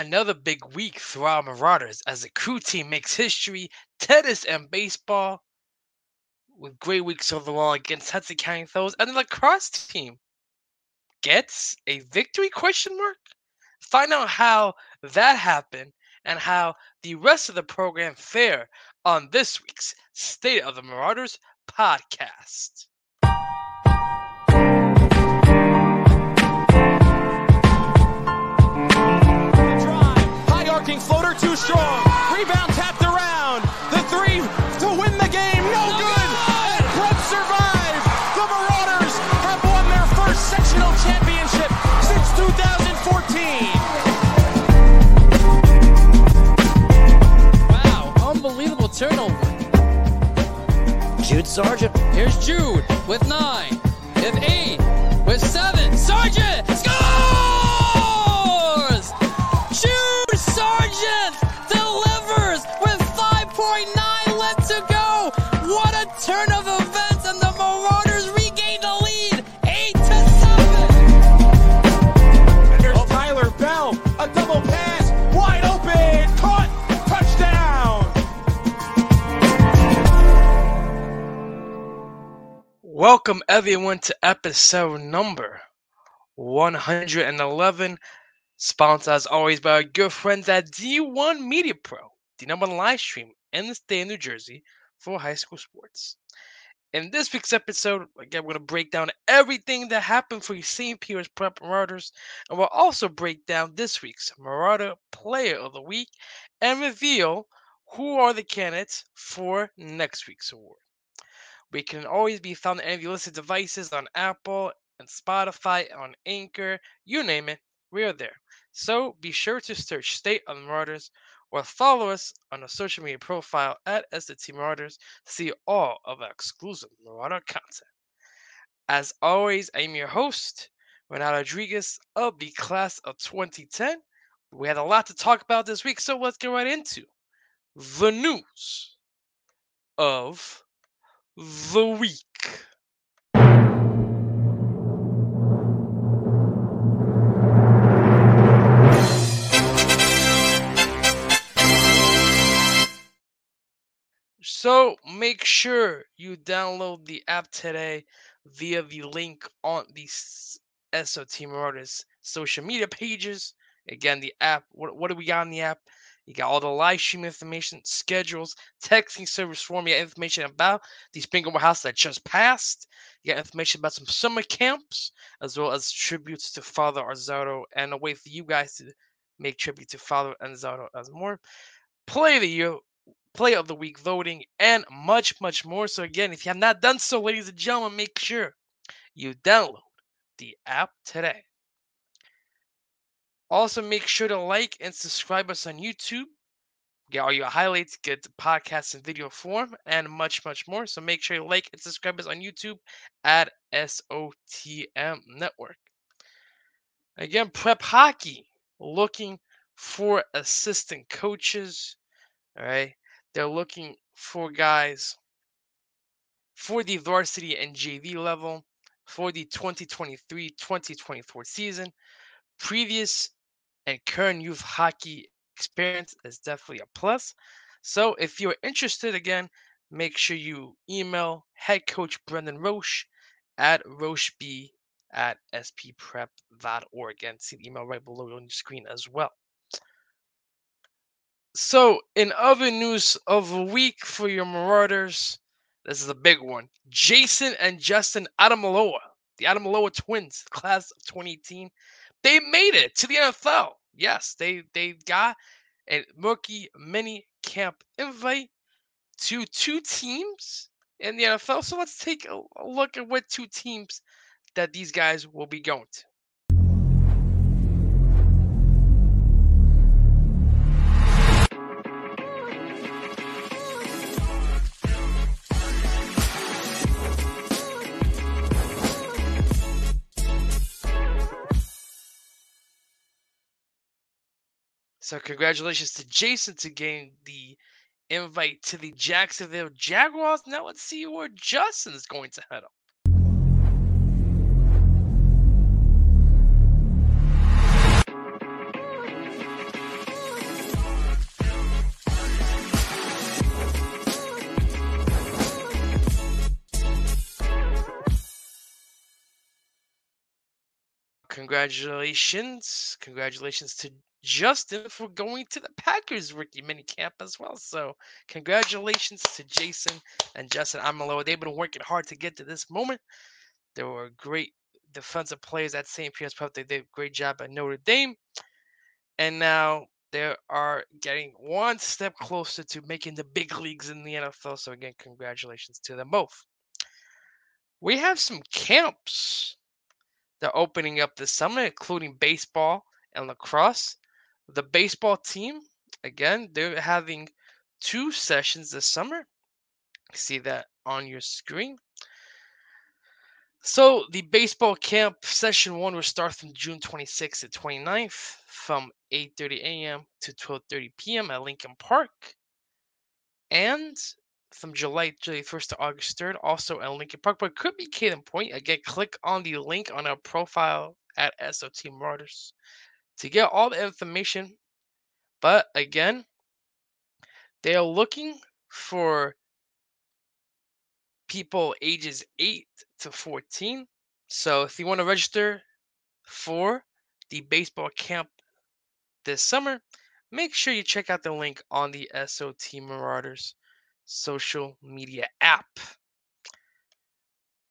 Another big week for our Marauders as the crew team makes history, tennis and baseball, with great weeks overall against Hudson County Throws, and the lacrosse team gets a victory, question mark? Find out how that happened and how the rest of the program fared on this week's State of the Marauders podcast. Floater too strong. Rebound tapped around. The three to win the game. No good. And Prep survived. The Marauders have won their first sectional championship since 2014. Wow, unbelievable turnover. Jude Sargent. Here's Jude with 9. With 8. With 7. Sargent scores! Jude Sargent delivers with 5.9 left to go. What a turn of events, and the Marauders regain the lead, 8-7. Oh, Tyler Bell, a double pass, wide open, caught, touchdown. Welcome everyone to episode number 111. Sponsored as always by our good friends at D1 Media Pro, the number one live stream in the state of New Jersey for high school sports. In this week's episode, again, we're going to break down everything that happened for the St. Peter's Prep Marauders, and we'll also break down this week's Marauder Player of the Week and reveal who are the candidates for next week's award. We can always be found on any of your listed devices on Apple and Spotify, on Anchor, you name it. We are there, so be sure to search State of the Marauders or follow us on our social media profile at SDT Marauders to see all of our exclusive Marauder content. As always, I'm your host, Ronaldo Rodriguez of the Class of 2010. We had a lot to talk about this week, so let's get right into the news of the week. So make sure you download the app today via the link on the SOT Marauders social media pages. Again, the app, what do we got on the app? You got all the live stream information, schedules, texting service form. You got information about the Springfield House that just passed. You got information about some summer camps, as well as tributes to Father Anzaro, and a way for you guys to make tribute to Father Anzaro as more. Play the year. Play of the week voting, and much, much more. So again, if you have not done so, ladies and gentlemen, make sure you download the app today. Also, make sure to like and subscribe us on YouTube. Get all your highlights, get the podcast in video form, and much, much more. So make sure you like and subscribe us on YouTube at SOTM Network. Again, Prep Hockey looking for assistant coaches. All right. They're looking for guys for the varsity and JV level for the 2023-2024 season. Previous and current youth hockey experience is definitely a plus. So if you're interested, again, make sure you email head coach Brendan Roche at rocheb@spprep.org. And see the email right below on your screen as well. So, in other news of the week for your Marauders, this is a big one. Jason and Justin Adimolah, the Adimolah twins, class of 2018, they made it to the NFL. Yes, they got a rookie mini camp invite to two teams in the NFL. So, let's take a look at what two teams that these guys will be going to. So congratulations to Jason to gain the invite to the Jacksonville Jaguars. Now let's see where Justin is going to head up. Congratulations. Congratulations to Justin for going to the Packers rookie minicamp as well. So congratulations to Jason and Justin Adimolah. They've been working hard to get to this moment. There were great defensive players at St. Peter's Prep. They did a great job at Notre Dame. And now they are getting one step closer to making the big leagues in the NFL. So again, congratulations to them both. We have some camps that are opening up this summer, including baseball and lacrosse. The baseball team, again, they're having 2 sessions this summer. You see that on your screen. So the baseball camp session 1 will start from June 26th to 29th from 8:30 a.m. to 12:30 p.m. at Lincoln Park. And from July 31st to August 3rd, also at Lincoln Park, but it could be Caden Point. Again, click on the link on our profile at SOT Marauders to get all the information. But again, they are looking for people ages 8 to 14. So if you want to register for the baseball camp this summer, make sure you check out the link on the SOT Marauders social media app.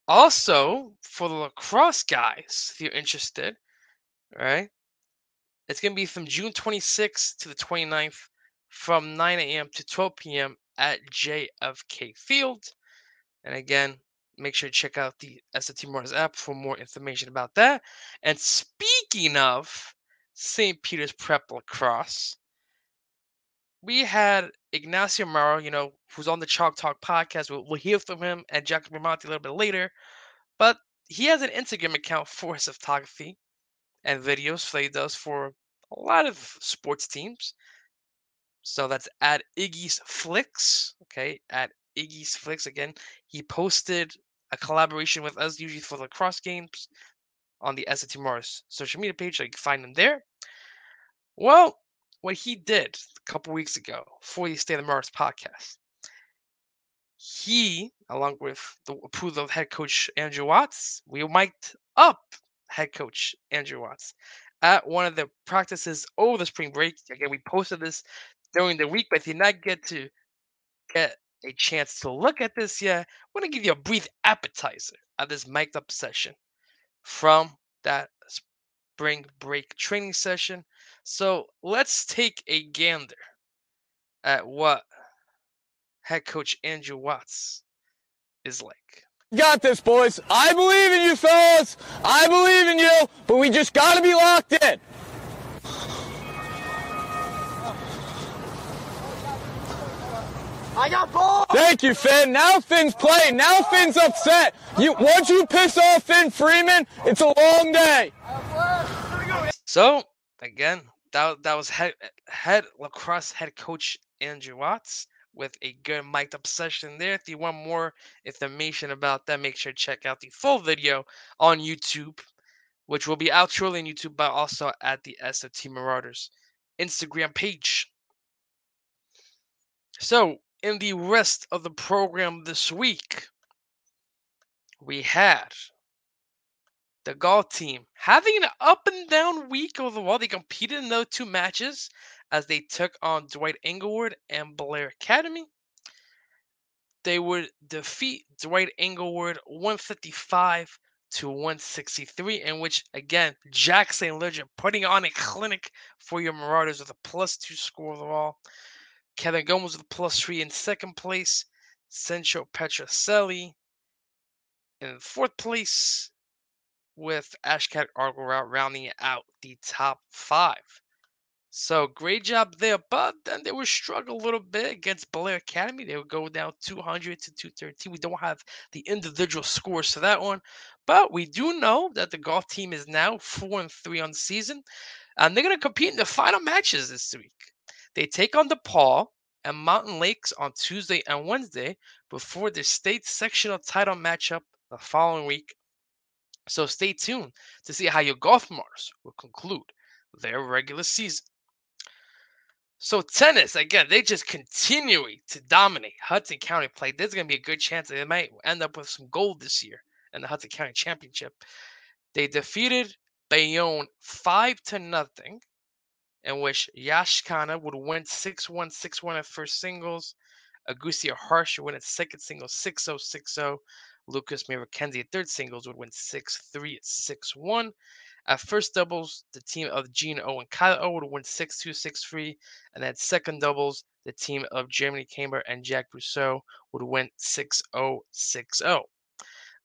Also, for the lacrosse guys, if you're interested, all right, it's going to be from June 26th to the 29th from 9 a.m. to 12 p.m. at JFK Field. And again, make sure you check out the SOT Marauders app for more information about that. And speaking of St. Peter's Prep lacrosse, we had Ignacio Marro, who's on the Chalk Talk podcast. We'll hear from him and Jackson Briamonte a little bit later. But he has an Instagram account for his photography and videos that he does for a lot of sports teams. So that's at Iggy's Flicks. Okay, at Iggy's Flicks. Again, he posted a collaboration with us, usually for lacrosse games, on the SOT Marauders social media page. So you can find him there. Well, what he did a couple weeks ago for the State of the Marauders podcast, he, along with the approval of head coach Andrew Watts, we mic'd up head coach Andrew Watts at one of the practices over the spring break. Again, we posted this during the week, but if you did not get a chance to look at this yet, I want to give you a brief appetizer of this mic'd up session from that spring break training session. So let's take a gander at what head coach Andrew Watts is like. Got this, boys. I believe in you, fellas. I believe in you, but we just got to be locked in. I got balls! Thank you, Finn. Now Finn's playing. Now Finn's upset. Once you piss off Finn Freeman, it's a long day. So, again, that was head lacrosse head coach Andrew Watts with a good mic'd up session there. If you want more information about that, make sure to check out the full video on YouTube, which will be out shortly on YouTube, but also at the SOT Marauders Instagram page. So, in the rest of the program this week, we had the golf team having an up-and-down week overall. They competed in those 2 matches as they took on Dwight Englewood and Blair Academy. They would defeat Dwight Englewood 155-163, in which, again, Jackson Briamonte putting on a clinic for your Marauders with a +2 score overall. Kevin Gomez with a +3 in second place. Sancho Petroselli in fourth place, with Ashcat Argorau rounding out the top 5. So great job there, but then they were struggle a little bit against Blair Academy. They would go down 200-213. We don't have the individual scores for that one, but we do know that the golf team is now 4-3 on the season, and they're going to compete in the final matches this week. They take on DePaul and Mountain Lakes on Tuesday and Wednesday before the state sectional title matchup the following week. So stay tuned to see how your golf Marauders will conclude their regular season. So tennis, again, they just continue to dominate Hudson County play. There's going to be a good chance that they might end up with some gold this year in the Hudson County Championship. They defeated Bayonne 5-0, in which Yashkana would win 6-1, 6-1 at first singles. Agustia Harsha win at second singles 6-0, 6-0. Lucas McKenzie at third singles would win 6-3 at 6-1. At first doubles, the team of Gene O and Kyle O would win 6-2, 6-3. And at second doubles, the team of Jeremy Kamer and Jack Brousseau would win 6-0, 6-0.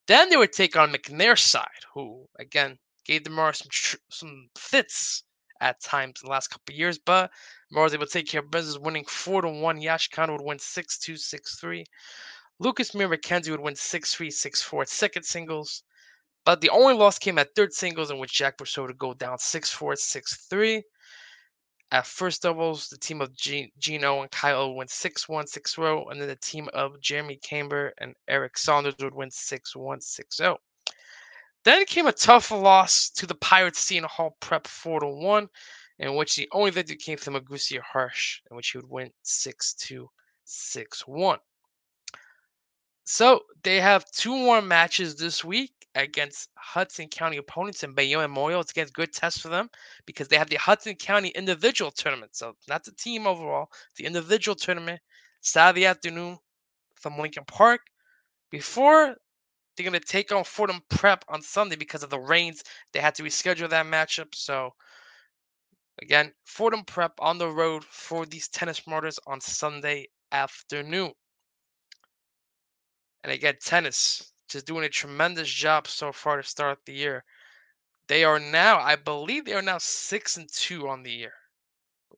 Then they would take on McNair's side, who, again, gave the Mars some fits at times in the last couple of years, but Mars they would take care of business, winning 4-1. Yashkana would win 6-2, 6-3. Lucas McKenzie would win 6-3, 6-4 at second singles. But the only loss came at third singles, in which Jack Brousseau would go down 6-4, 6-3. At first doubles, the team of Gino and Kyle O win 6-1, 6-0. And then the team of Jeremy Kamer and Eric Saunders would win 6-1, 6-0. Then came a tough loss to the Pirates, Seton Hall Prep 4-1, in which the only victory came from Agustia Harsha, in which he would win 6-2, 6-1. So they have two more matches this week against Hudson County opponents in Bayonne and Moyle. It's a good test for them because they have the Hudson County individual tournament. So not the team overall, the individual tournament, Saturday afternoon from Lincoln Park. Before they're going to take on Fordham Prep on Sunday because of the rains. They had to reschedule that matchup. So again, Fordham Prep on the road for these tennis martyrs on Sunday afternoon. And again, tennis just doing a tremendous job so far to start the year. They are now, I believe, 6-2 on the year.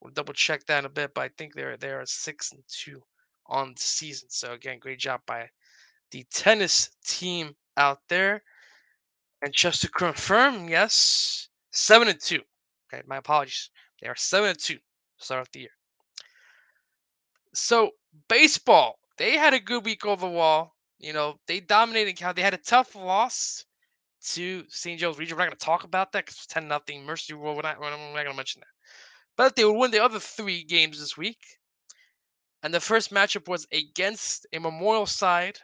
We'll double check that in a bit, but I think they are 6-2 on the season. So again, great job by the tennis team out there. And just to confirm, yes, 7-2. Okay, my apologies. They are 7-2 to start off the year. So baseball, they had a good week overall. You know, they dominated Cal. They had a tough loss to St. Joe's Region. We're not going to talk about that because it's 10-0. Mercy Rule, we're not going to mention that. But they would win the other three games this week. And the first matchup was against a Memorial side,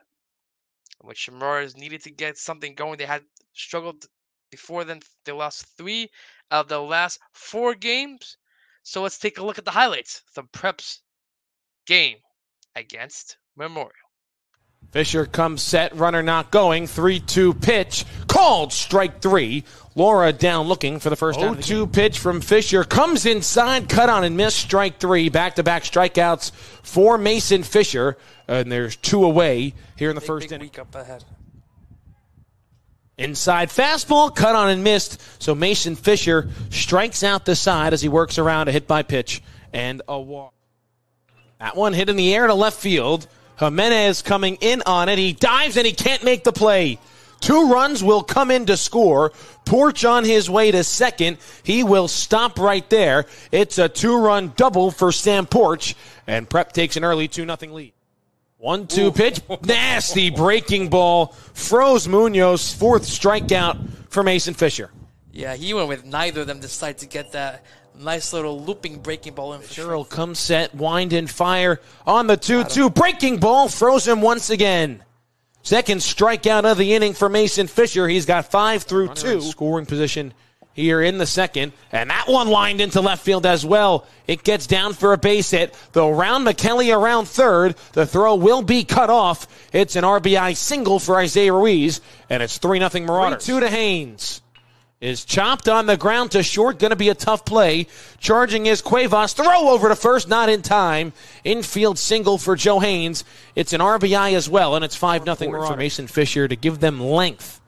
in which Marro's needed to get something going. They had struggled before then. They lost 3 of the last 4 games. So let's take a look at the highlights. The Prep's game against Memorial. Fisher comes set, runner not going, 3-2 pitch, called strike 3. Laura down looking for the first out of the game. 0-2 pitch from Fisher, comes inside, cut on and miss, strike 3. Back-to-back strikeouts for Mason Fisher, and there's 2 away here in the first inning. Big week up ahead. Inside fastball, cut on and missed, so Mason Fisher strikes out the side as he works around a hit-by-pitch and a walk. That one hit in the air to left field. Jimenez coming in on it. He dives and he can't make the play. 2 runs will come in to score. Porch on his way to second. He will stop right there. It's a 2-run double for Sam Porch. And Prep takes an early 2-0 lead. 1-2 pitch. Nasty breaking ball. Froze Munoz. 4th strikeout for Mason Fisher. Yeah, he went with neither of them decide to get that. Nice little looping breaking ball in for Cheryl comes set, wind and fire on the 2-2. Breaking ball throws him once again. Second strikeout of the inning for Mason Fisher. He's got 5 through 2. Scoring position here in the second. And that one lined into left field as well. It gets down for a base hit. They'll round McKelly around third. The throw will be cut off. It's an RBI single for Isaiah Ruiz. And it's 3-0 Marauders. 3-2 to Haynes. Is chopped on the ground to short. Going to be a tough play. Charging is Cuevas. Throw over to first. Not in time. Infield single for Joe Haynes. It's an RBI as well, and it's 5-0 for Mason Fisher to give them length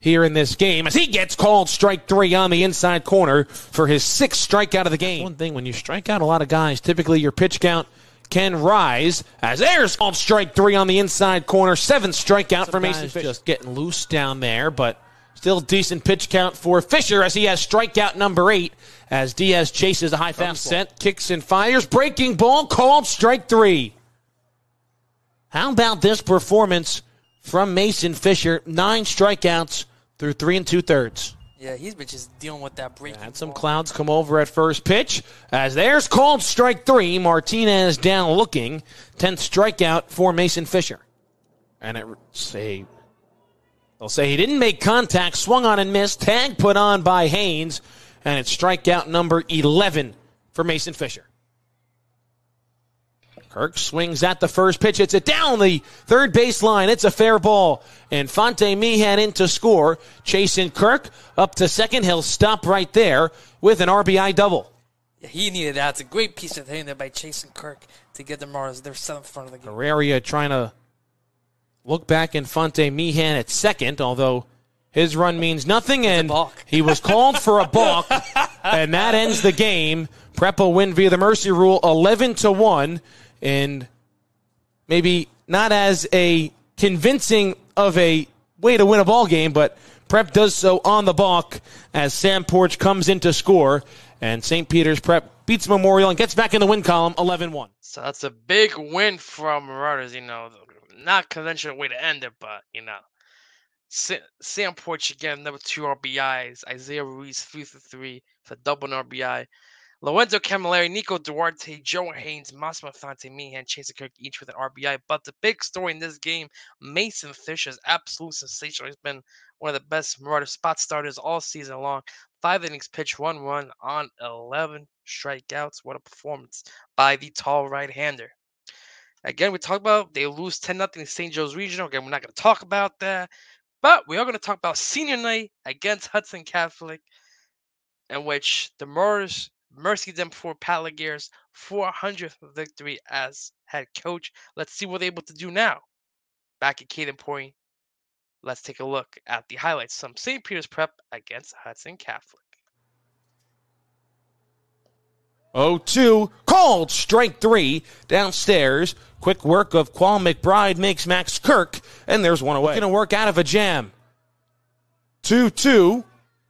here in this game as he gets called strike 3 on the inside corner for his 6th strikeout of the game. One thing, when you strike out a lot of guys, typically your pitch count can rise as there's called strike 3 on the inside corner. 7th strikeout for Mason Fisher. Just getting loose down there, but still decent pitch count for Fisher as he has strikeout number 8 as Diaz chases a high fastball. Set, kicks and fires. Breaking ball called strike 3. How about this performance from Mason Fisher? 9 strikeouts through 3 2/3. Yeah, he's been just dealing with that breaking ball. Had some clouds come over at first pitch as there's called strike 3. Martinez down looking. 10th strikeout for Mason Fisher. And it's a They'll say he didn't make contact, swung on and missed, tag put on by Haynes, and it's strikeout number 11 for Mason Fisher. Kirk swings at the first pitch. It's down the third baseline. It's a fair ball. And Fonte Meehan in to score. Chasing Kirk up to second. He'll stop right there with an RBI double. Yeah, he needed that. It's a great piece of hitting there by Chasing Kirk to get the Marlins their seventh front of the game. Herrera trying to look back in Fonte Meehan at second, although his run means nothing, and he was called for a balk, and that ends the game. Prep will win via the mercy rule 11-1, and maybe not as a convincing of a way to win a ball game, but Prep does so on the balk as Sam Porch comes in to score, and St. Peter's Prep beats Memorial and gets back in the win column 11-1. So that's a big win from Marauders, you know. Not conventional way to end it, but, you know. Sam Porch again, number two RBIs. Isaiah Ruiz, 3-3 for double and RBI. Lorenzo Camilleri, Nico Duarte, Joe Haynes, Massimo Fonte Meehan, Chase Kirk, each with an RBI. But the big story in this game, Mason Fisher's absolute sensational. He's been one of the best Marauder spot starters all season long. 5 innings pitched, 1 run on 11 strikeouts. What a performance by the tall right-hander. Again, we talk about they lose 10-0 to St. Joe's Regional. Again, we're not going to talk about that. But we are going to talk about senior night against Hudson Catholic, in which the Marauders mercy them for Pat Laguerre's 400th victory as head coach. Let's see what they're able to do now. Back at Caden Point, let's take a look at the highlights from St. Peter's Prep against Hudson Catholic. 0-2, called strike three downstairs. Quick work of Qual McBride makes Max Kirk, and there's one away. Going to work out of a jam. 2-2,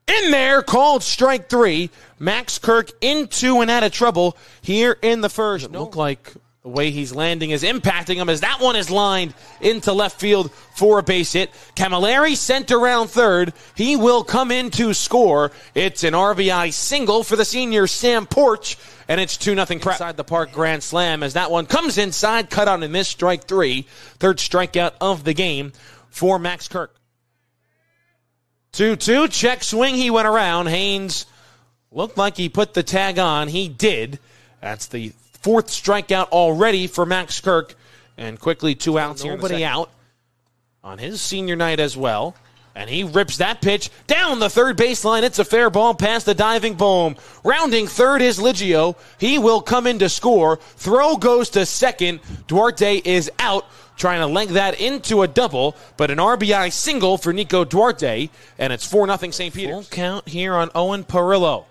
in there, called strike three. Max Kirk into and out of trouble here in the first. It looked like the way he's landing is impacting him as that one is lined into left field for a base hit. Camilleri sent around third. He will come in to score. It's an RBI single for the senior Sam Porch, and it's 2-0 Prep. Inside the park grand slam as that one comes inside, cut on and missed, strike three. Third strikeout of the game for Max Kirk. 2-2, check swing. He went around. Haynes looked like he put the tag on. He did. That's the fourth strikeout already for Max Kirk. And quickly 2 outs here. Nobody out on his senior night as well. And he rips that pitch down the third baseline. It's a fair ball past the diving Bohm. Rounding third is Liggio. He will come in to score. Throw goes to second. Duarte is out, trying to link that into a double, but an RBI single for Nico Duarte. And it's 4-0 St. Peter's. Full count here on Owen Perillo.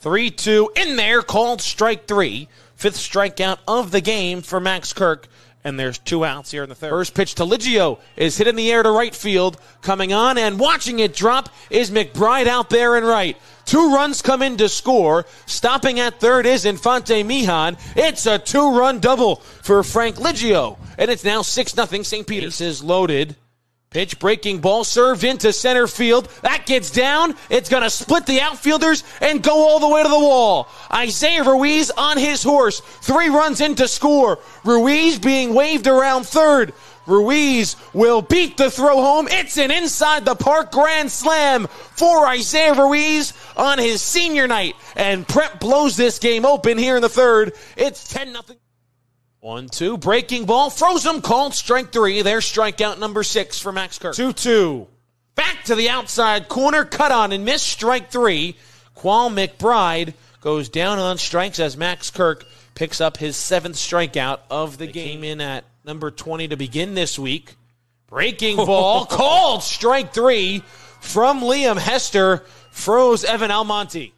3-2, in there, called strike three. Fifth strikeout of the game for Max Kirk, and there's 2 outs here in the third. First pitch to Liggio is hit in the air to right field. Coming on and watching it drop is McBride out there in right. 2 runs come in to score. Stopping at third is Infante Mijan. It's a 2-run double for Frank Liggio, and it's now 6-0 St. Peter's. Is loaded. Pitch breaking ball served into center field. That gets down. It's going to split the outfielders and go all the way to the wall. Isaiah Ruiz on his horse. 3 runs in to score. Ruiz being waved around third. Ruiz will beat the throw home. It's an inside the park grand slam for Isaiah Ruiz on his senior night. And Prep blows this game open here in the third. It's 10-0. 1-2, breaking ball, throws him, called strike three. There's strikeout number 6 for Max Kirk. 2-2, back to the outside corner, cut on and missed, strike three. Qual McBride goes down on strikes as Max Kirk picks up his 7th strikeout of the game. Came in at number 20 to begin this week. Breaking ball, called strike three from Liam Hester, froze Evan Almonte.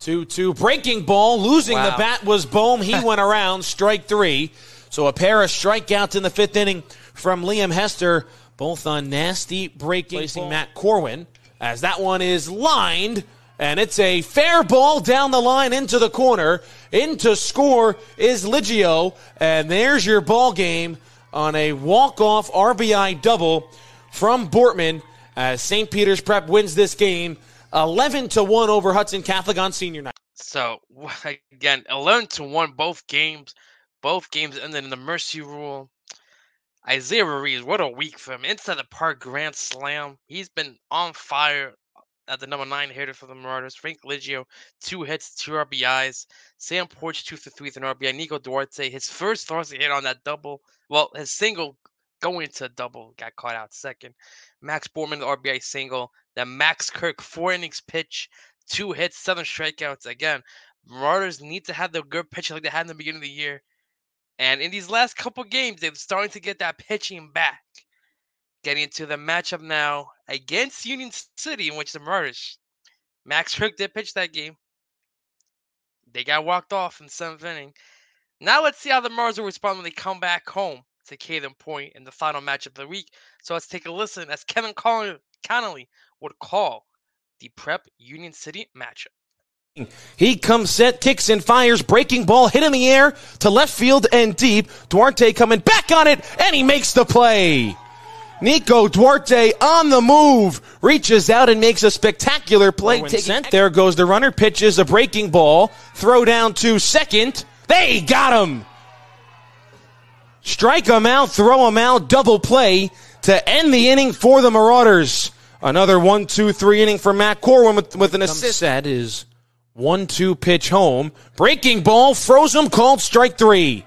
2-2, breaking ball, losing the bat was Bohm. He went around, strike three. So a pair of strikeouts in the 5th inning from Liam Hester, both on nasty breaking ball. Matt Corwin, as that one is lined, and it's a fair ball down the line into the corner. Into score is Liggio, and there's your ball game on a walk-off RBI double from Bortman as St. Peter's Prep wins this game 11-1 over Hudson Catholic on senior night. So, again, 11-1 both games. Both games ended in the mercy rule. Isaiah Ruiz, what a week for him. Into the park grand slam. He's been on fire at the number 9 hitter for the Marauders. Frank Liggio, 2 hits, 2 RBIs. Sam Porch, 2 for 3 with an RBI. Nico Duarte, his first varsity hit on that double. Well, his single going to double got caught out second. Max Borman, the RBI single. Then Max Kirk, 4 innings pitched, 2 hits, 7 strikeouts. Again, Marauders need to have the good pitching like they had in the beginning of the year. And in these last couple games, they're starting to get that pitching back. Getting into the matchup now against Union City, in which the Marauders, Max Kirk did pitch that game. They got walked off in the 7th inning. Now let's see how the Marauders will respond when they come back home to Caden Point in the final matchup of the week. So let's take a listen as Kevin Connolly would call the Prep Union City matchup. He comes set, kicks and fires, breaking ball, hit in the air to left field and deep. Duarte coming back on it, and he makes the play. Nico Duarte on the move, reaches out and makes a spectacular play. There goes the runner, pitches a breaking ball, throw down to second. They got him. Strike him out, throw him out, double play to end the inning for the Marauders. Another 1-2-3 inning for Matt Corwin with an assist. That is 1-2 pitch home. Breaking ball, froze him, called strike 3.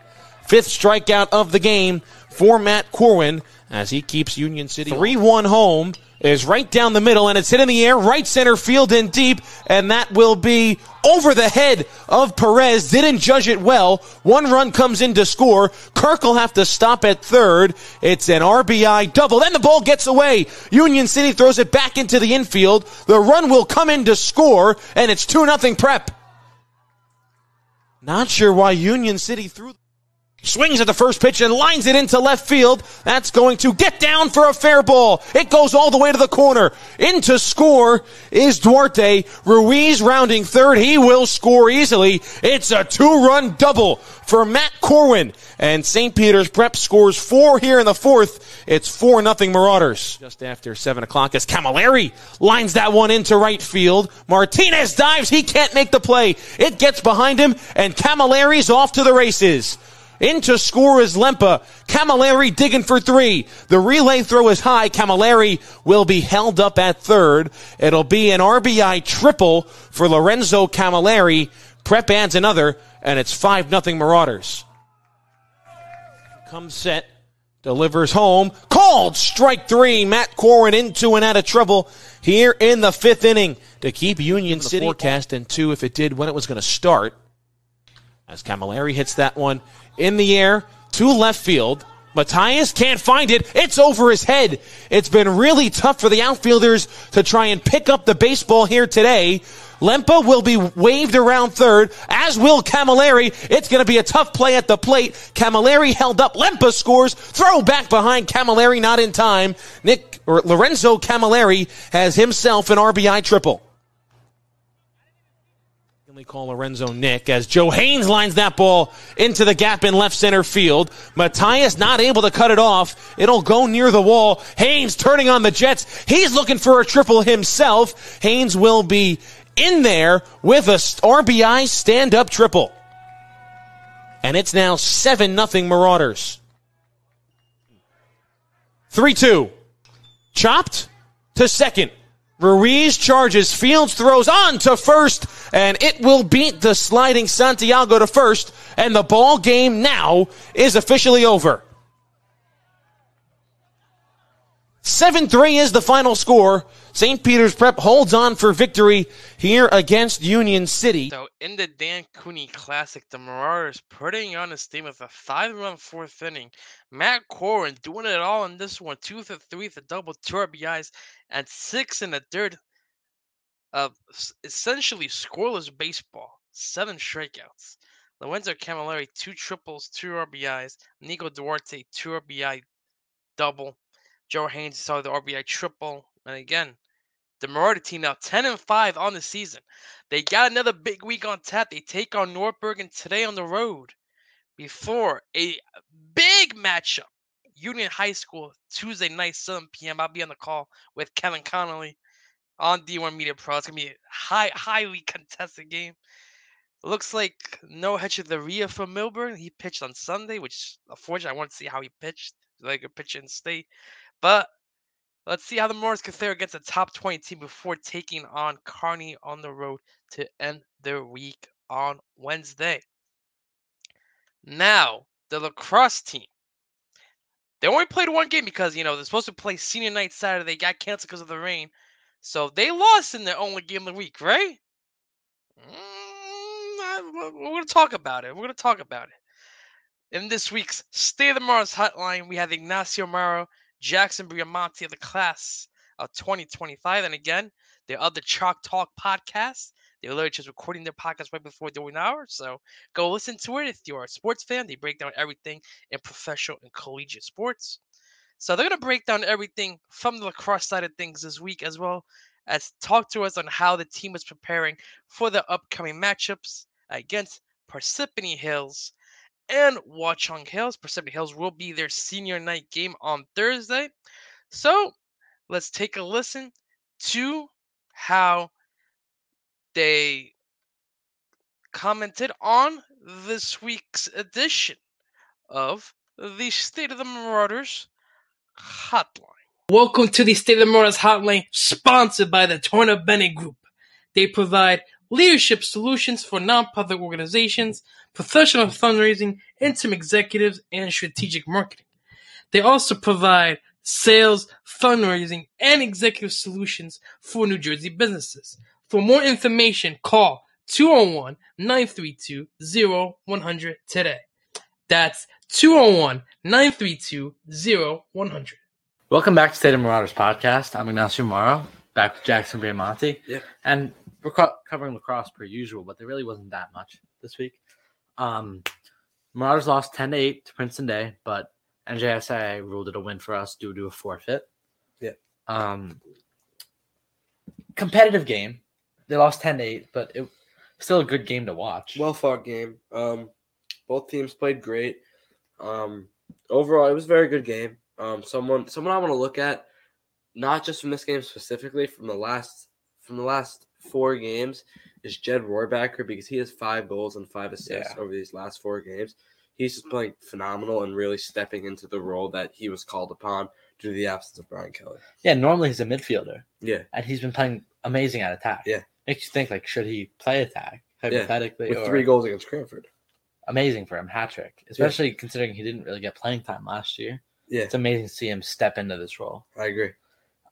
5th strikeout of the game for Matt Corwin as he keeps Union City 3-1 home. Is right down the middle, and it's hit in the air, right center field and deep, and that will be over the head of Perez. Didn't judge it well. One run comes in to score. Kirk will have to stop at third. It's an RBI double. Then the ball gets away. Union City throws it back into the infield. The run will come in to score, and it's 2-0 Prep. Not sure why Union City threw. Swings at the first pitch and lines it into left field. That's going to get down for a fair ball. It goes all the way to the corner. In to score is Duarte. Ruiz rounding third. He will score easily. It's a 2-run double for Matt Corwin. And St. Peter's Prep scores 4 here in the 4th. It's 4-0 Marauders. Just after 7 o'clock as Camilleri lines that one into right field. Martinez dives. He can't make the play. It gets behind him, and Camilleri's off to the races. In to score is Lempa. Camilleri digging for 3. The relay throw is high. Camilleri will be held up at third. It'll be an RBI triple for Lorenzo Camilleri. Prep adds another, and it's 5-0 Marauders. Comes set. Delivers home. Called strike 3. Matt Corwin into and out of trouble here in the 5th inning to keep Union City. Forecast and 2 if it did when it was going to start. As Camilleri hits that one in the air to left field. Matthias can't find it. It's over his head. It's been really tough for the outfielders to try and pick up the baseball here today. Lempa will be waved around third, as will Camilleri. It's going to be a tough play at the plate. Camilleri held up. Lempa scores. Throw back behind Camilleri, not in time. Lorenzo Camilleri has himself an RBI triple. They call Lorenzo Nick as Joe Haynes lines that ball into the gap in left center field. Matthias not able to cut it off. It'll go near the wall. Haynes turning on the jets. He's looking for a triple himself. Haynes will be in there with a RBI stand-up triple. And it's now 7-0 Marauders. 3-2. Chopped to second. Ruiz charges, Fields throws on to first, and it will beat the sliding Santiago to first, and the ball game now is officially over. 7-3 is the final score. St. Peter's Prep holds on for victory here against Union City. So in the Dan Cooney Classic, the Marauders putting on a statement with a 5-run 4th inning. Matt Corwin doing it all in this one. 2 for 3, the double, 2 RBIs, and 6 in the third of essentially scoreless baseball. 7 strikeouts. Lorenzo Camilleri, 2 triples, 2 RBIs. Nico Duarte, 2 RBI double. Joe Haynes saw the RBI triple. And again, the Marauder team now 10-5 on the season. They got another big week on tap. They take on North Bergen today on the road before a big matchup. Union High School, Tuesday night, 7 p.m. I'll be on the call with Kevin Connolly on D1 Media Pro. It's going to be a highly contested game. Looks like Noah Hecheverria for Milburn. He pitched on Sunday, which unfortunately I want to see how he pitched so they could pitch in state. But let's see how the Morris Cathedral gets a top 20 team before taking on Kearney on the road to end their week on Wednesday. Now, the lacrosse team. They only played one game because, you know, they're supposed to play senior night Saturday. Got canceled because of the rain. So they lost in their only game of the week, right? We're going to talk about it. In this week's State of the Mars Hotline, we have Ignacio Marro, Jackson Briamonte of the class of 2025. And again, the other Chalk Talk podcast. They were literally just recording their podcast right before doing ours. So go listen to it if you're a sports fan. They break down everything in professional and collegiate sports. So they're going to break down everything from the lacrosse side of things this week, as well as talk to us on how the team is preparing for the upcoming matchups against Parsippany Hills and Watchung Hills. Parsippany Hills will be their senior night game on Thursday. So let's take a listen to how they commented on this week's edition of the State of the Marauders Hotline. Welcome to the State of the Marauders Hotline, sponsored by the Torna Bennett Group. They provide leadership solutions for nonprofit organizations, professional fundraising, interim executives, and strategic marketing. They also provide sales, fundraising, and executive solutions for New Jersey businesses. For more information, call 201-932-0100 today. That's 201-932-0100. Welcome back to State of Marauders Podcast. I'm Ignacio Marro, back with Jackson Briamonte. Yeah. And we're covering lacrosse per usual, but there really wasn't that much this week. Marauders lost 10-8 to Princeton Day, but NJSA ruled it a win for us due to a forfeit. Yeah. Competitive game. They lost 10-8, but it still a good game to watch. Well-fought game. Both teams played great. Overall, it was a very good game. Someone I want to look at, not just from this game specifically, from the last four games, is Jed Rohrbacker, because he has 5 goals and 5 assists over these last 4 games. He's just playing phenomenal and really stepping into the role that he was called upon due to the absence of Brian Kelly. Yeah, normally he's a midfielder. Yeah. And he's been playing amazing at attack. Yeah. Makes you think, like, should he play attack, hypothetically? Yeah. With 3 goals against Cranford. Amazing for him, hat trick, especially considering he didn't really get playing time last year. Yeah. It's amazing to see him step into this role. I agree.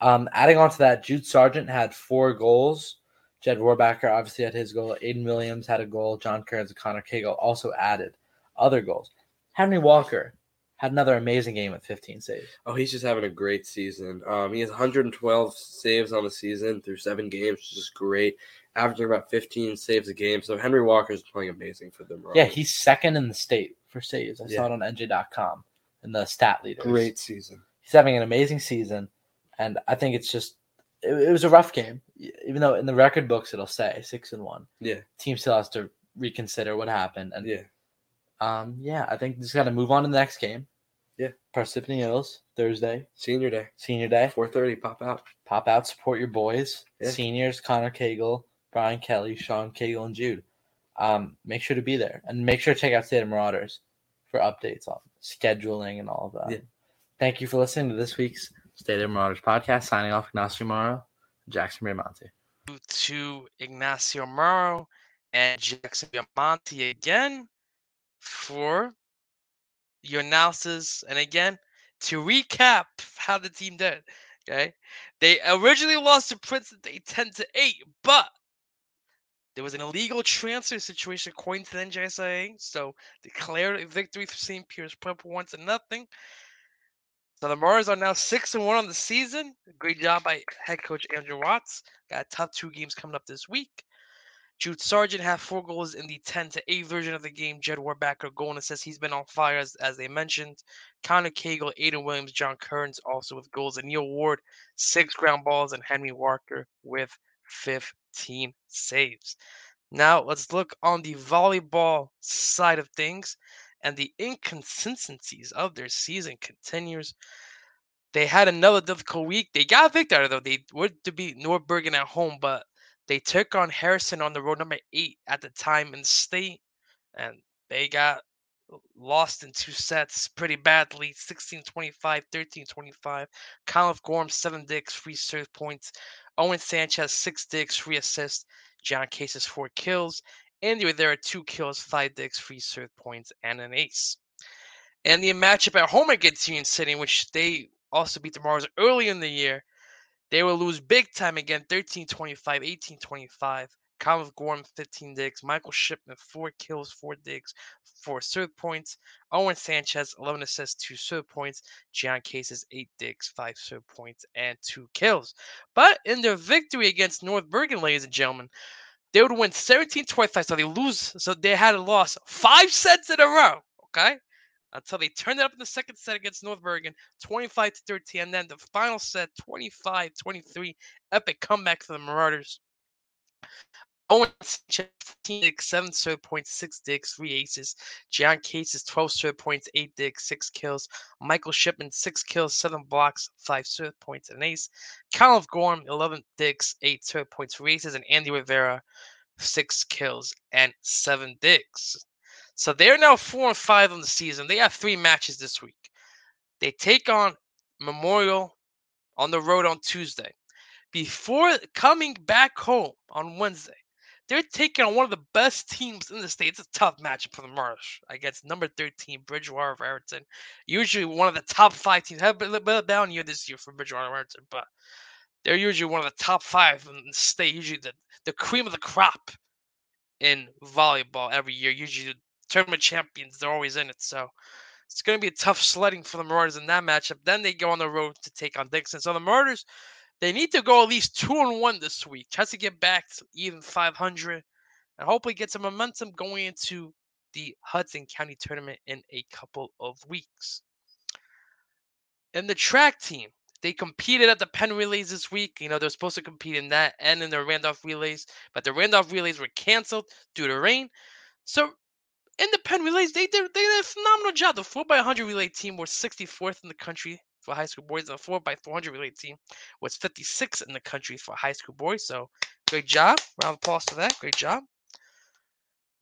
Adding on to that, Jude Sargent had 4 goals. Jed Rohrbacker obviously had his goal. Aiden Williams had a goal. John Kearns and Connor Cagle also added other goals. Henry Walker had another amazing game with 15 saves. Oh, he's just having a great season. He has 112 saves on the season through 7 games, which is great, averaging about 15 saves a game. So Henry Walker is playing amazing for them. Yeah, he's second in the state for saves. I saw it on NJ.com in the stat leaders. Great season. He's having an amazing season, and I think it's just it was a rough game, even though in the record books it'll say 6-1. Yeah, team still has to reconsider what happened, and I think just got to move on to the next game. Yeah. Parsippany Hills, Thursday. Senior day. 4:30, pop out, support your boys. Yeah. Seniors, Connor Cagle, Brian Kelly, Sean Cagle, and Jude. Make sure to be there. And make sure to check out State of Marauders for updates on scheduling and all of that. Yeah. Thank you for listening to this week's State of Marauders podcast. Signing off, Ignacio Marro, Jackson Briamonte. To Ignacio Marro and Jackson Briamonte again for your analysis, and again to recap how the team did. Okay, they originally lost to Princeton Day 10-8, but there was an illegal transfer situation according to the NJSIA, so declared a victory for St. Peter's Prep 1-0. So the Marauders are now 6-1 on the season. Great job by head coach Andrew Watts. Got a tough 2 games coming up this week. Jude Sargent had 4 goals in the 10-8 version of the game. Jed Rohrbacker, goal and assist. He's been on fire, as they mentioned. Connor Cagle, Aiden Williams, John Kearns also with goals. And Neil Ward, 6 ground balls, and Henry Walker with 15 saves. Now let's look on the volleyball side of things. And the inconsistencies of their season continues. They had another difficult week. They got a victory, though. They were to beat North Bergen at home, but they took on Harrison on the road, number 8 at the time in the state, and they got lost in two sets pretty badly, 16-25, 13-25. Colin Gorham, 7 digs, 3 serve points. Owen Sanchez, 6 digs, 3 assists. John Cases, 4 kills. Andy there are 2 kills, 5 digs, 3 serve points, and an ace. And the matchup at home against Union City, which they also beat the Mars early in the year, they will lose big time again, 13-25, 18-25. Colin Gorham, 15 digs. Michael Shipman, 4 kills, 4 digs, 4 serve points. Owen Sanchez, 11 assists, 2 serve points. Gian Cases, 8 digs, 5 serve points, and 2 kills. But in their victory against North Bergen, ladies and gentlemen, they would win 17-25, so they lose. So they had a loss 5 sets in a row, okay? Until they turned it up in the second set against North Bergen, 25-13, and then the final set, 25-23, epic comeback for the Marauders. Owen Sanchez, 15 digs, 7 serve points, 6 digs, 3 aces. John Cases, 12 serve points, 8 digs, 6 kills. Michael Shipman, 6 kills, 7 blocks, 5 serve points, and an ace. Colin Gorham, 11 digs, 8 serve points, 3 aces. And Andy Rivera, 6 kills and 7 digs. So they're now 4-5 on the season. They have 3 matches this week. They take on Memorial on the road on Tuesday. Before coming back home on Wednesday, they're taking on one of the best teams in the state. It's a tough matchup for the Marsh against number 13, Bridgewater of Everton. Usually one of the top 5 teams. Have a little bit of down year this year for Bridgewater of Everton, but they're usually one of the top 5 in the state. Usually the cream of the crop in volleyball every year. Usually the tournament champions, they're always in it. So it's going to be a tough sledding for the Marauders in that matchup. Then they go on the road to take on Dixon. So the Marauders, they need to go at least 2-1 this week. Try to get back to even 500 and hopefully get some momentum going into the Hudson County Tournament in a couple of weeks. And the track team, they competed at the Penn Relays this week. You know, they're supposed to compete in that and in the Randolph Relays, but the Randolph Relays were canceled due to rain. So in the Penn Relays, they did a phenomenal job. The 4x100 relay team was 64th in the country for high school boys, and the 4x400 relay team was 56 in the country for high school boys. So great job. Round of applause for that. Great job.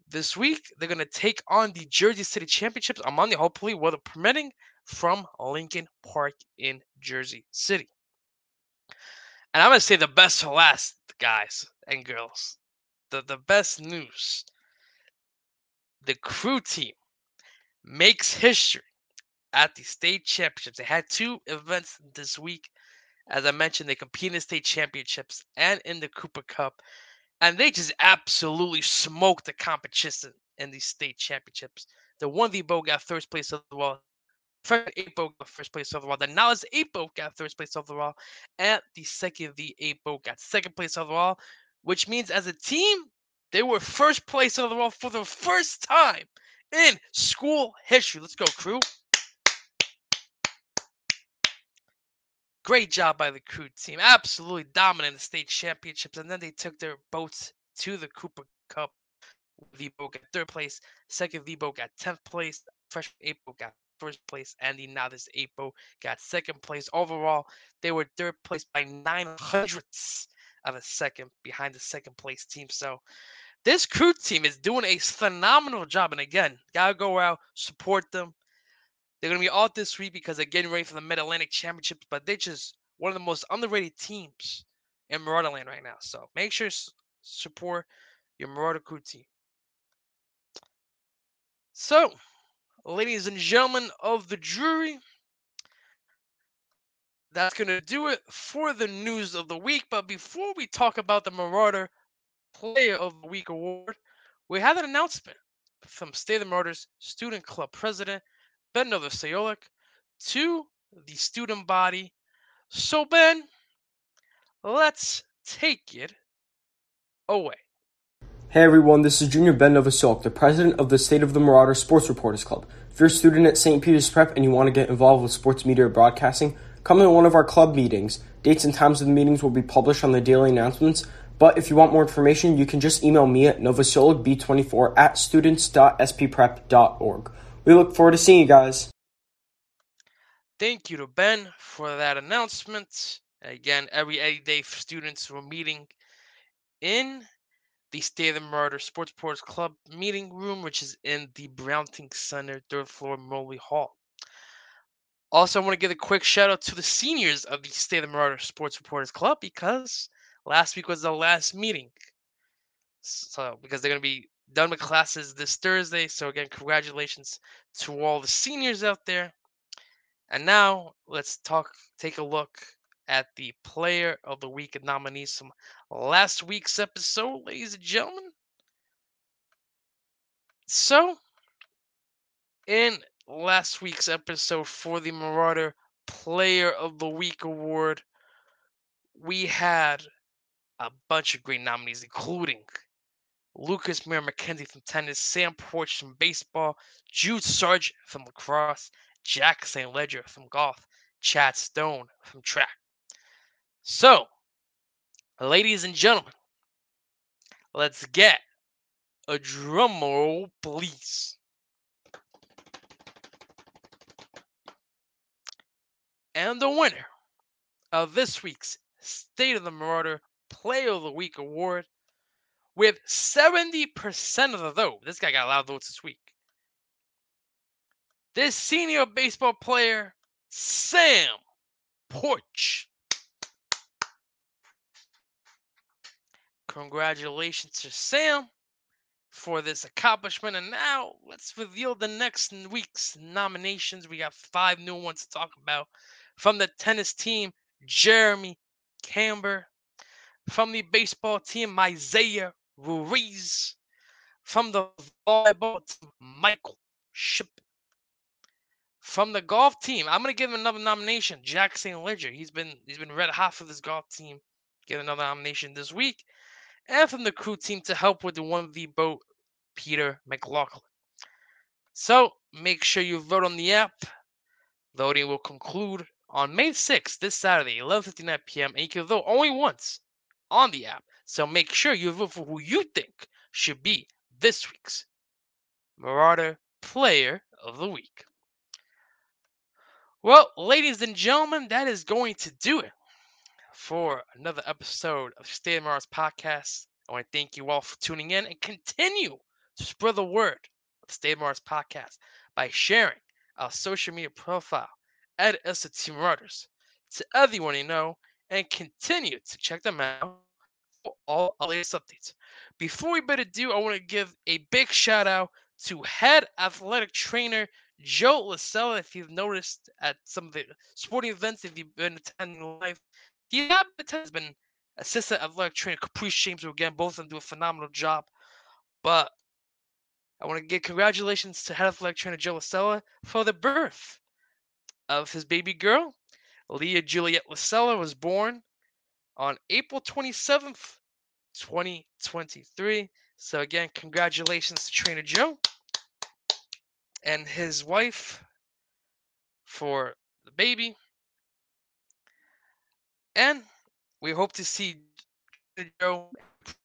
This week, they're going to take on the Jersey City Championships on Monday, hopefully, weather permitting, from Lincoln Park in Jersey City. And I'm going to say the best to last, guys and girls. The best news. The crew team makes history at the state championships. They had 2 events this week. As I mentioned, they compete in the state championships and in the Cooper Cup. And they just absolutely smoked the competition in the state championships. The 1D got first place overall. The 8 got first place overall. The Knowledge 8 got first place overall. And the 2D 8 got second place overall. Which means as a team, they were first place overall for the first time in school history. Let's go, crew. Great job by the crew team. Absolutely dominant in the state championships. And then they took their boats to the Cooper Cup. The boat got 3rd place. 2nd V-boat got 10th place. Freshman 8-boat got 1st place. And the novice 8-boat got 2nd place. Overall, they were 3rd place by 0.09 of a second behind the 2nd place team. So this crew team is doing a phenomenal job. And again, gotta go out, support them. They're going to be out this week because they're getting ready for the Mid-Atlantic Championships, but they're just one of the most underrated teams in Marauderland right now. So make sure to support your Marauder crew team. So, ladies and gentlemen of the jury, that's going to do it for the news of the week. But before we talk about the Marauder Player of the Week award, we have an announcement from State of the Marauders Student Club President Ben Novoseolic to the student body. So, Ben, let's take it away. Hey, everyone. This is Junior Ben Novoseolic, the president of the State of the Marauder Sports Reporters Club. If you're a student at St. Peter's Prep and you want to get involved with sports media or broadcasting, come to one of our club meetings. Dates and times of the meetings will be published on the daily announcements. But if you want more information, you can just email me at novoseolicb24@students.spprep.org. We look forward to seeing you guys. Thank you to Ben for that announcement. Again, every day students were meeting in the State of the Marauder Sports Reporters Club meeting room, which is in the Brownting Center, 3rd floor, Morley Hall. Also, I want to give a quick shout out to the seniors of the State of the Marauder Sports Reporters Club, because last week was the last meeting. So, because they're going to be done with classes this Thursday. So again, congratulations to all the seniors out there. And now let's take a look at the Player of the Week nominees from last week's episode, ladies and gentlemen. So, in last week's episode for the Marauder Player of the Week award, we had a bunch of great nominees, including Lucas McKenzie from tennis, Sam Porch from baseball, Jude Sargent from lacrosse, Jack St. Ledger from golf, Chad Stone from track. So, ladies and gentlemen, let's get a drum roll, please. And the winner of this week's State of the Marauder Player of the Week award, with 70% of the vote. This guy got a lot of votes this week. This senior baseball player, Sam Porch. Congratulations to Sam for this accomplishment. And now let's reveal the next week's nominations. We got 5 new ones to talk about. From the tennis team, Jeremy Kamer. From the baseball team, Isaiah Ruiz. From the volleyball team, Michael Ship. From the golf team, I'm going to give him another nomination, Jack St. Ledger. He's been red hot for this golf team. Get another nomination this week. And from the crew team, to help with the 1v boat, Peter McLaughlin. So make sure you vote on the app. Voting will conclude on May 6th, this Saturday, 11:59 p.m. And you can vote only once on the app. So make sure you vote for who you think should be this week's Marauder Player of the Week. Well, ladies and gentlemen, that is going to do it for another episode of State of the Marauders Podcast. I want to thank you all for tuning in, and continue to spread the word of State of the Marauders Podcast by sharing our social media profile at ST Marauders to everyone you know, and continue to check them out for all our latest updates. Before we bid adieu, I want to give a big shout out to head athletic trainer Joe Lasella. If you've noticed at some of the sporting events, if you've been attending live, he has been assistant athletic trainer Caprice James, who again, both of them do a phenomenal job. But I want to give congratulations to head athletic trainer Joe Lasella for the birth of his baby girl. Leah Juliet Lasella was born on April 27th, 2023. So again, congratulations to Trainer Joe and his wife for the baby. And we hope to see Joe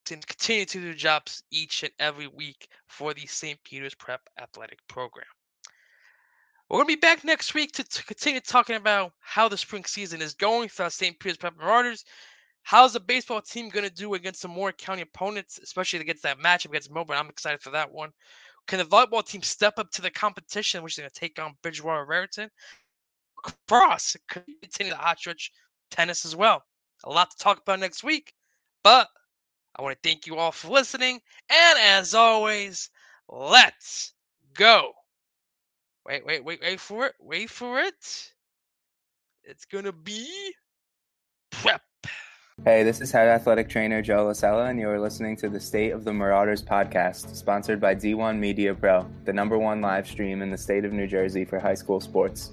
continue to do jobs each and every week for the St. Peter's Prep Athletic Program. We're going to be back next week to continue talking about how the spring season is going for St. Peter's Prep Marauders. How's the baseball team going to do against some Moore County opponents, especially against that matchup against Melbourne? I'm excited for that one. Can the volleyball team step up to the competition, which is going to take on Bridgewater Raritan? Cross could continue the hot stretch, tennis as well. A lot to talk about next week, but I want to thank you all for listening. And as always, let's go. Wait for it. It's going to be Prep. Hey, this is head athletic trainer Joe Lasella, and you are listening to the State of the Marauders podcast, sponsored by D1 Media Pro, the #1 live stream in the state of New Jersey for high school sports.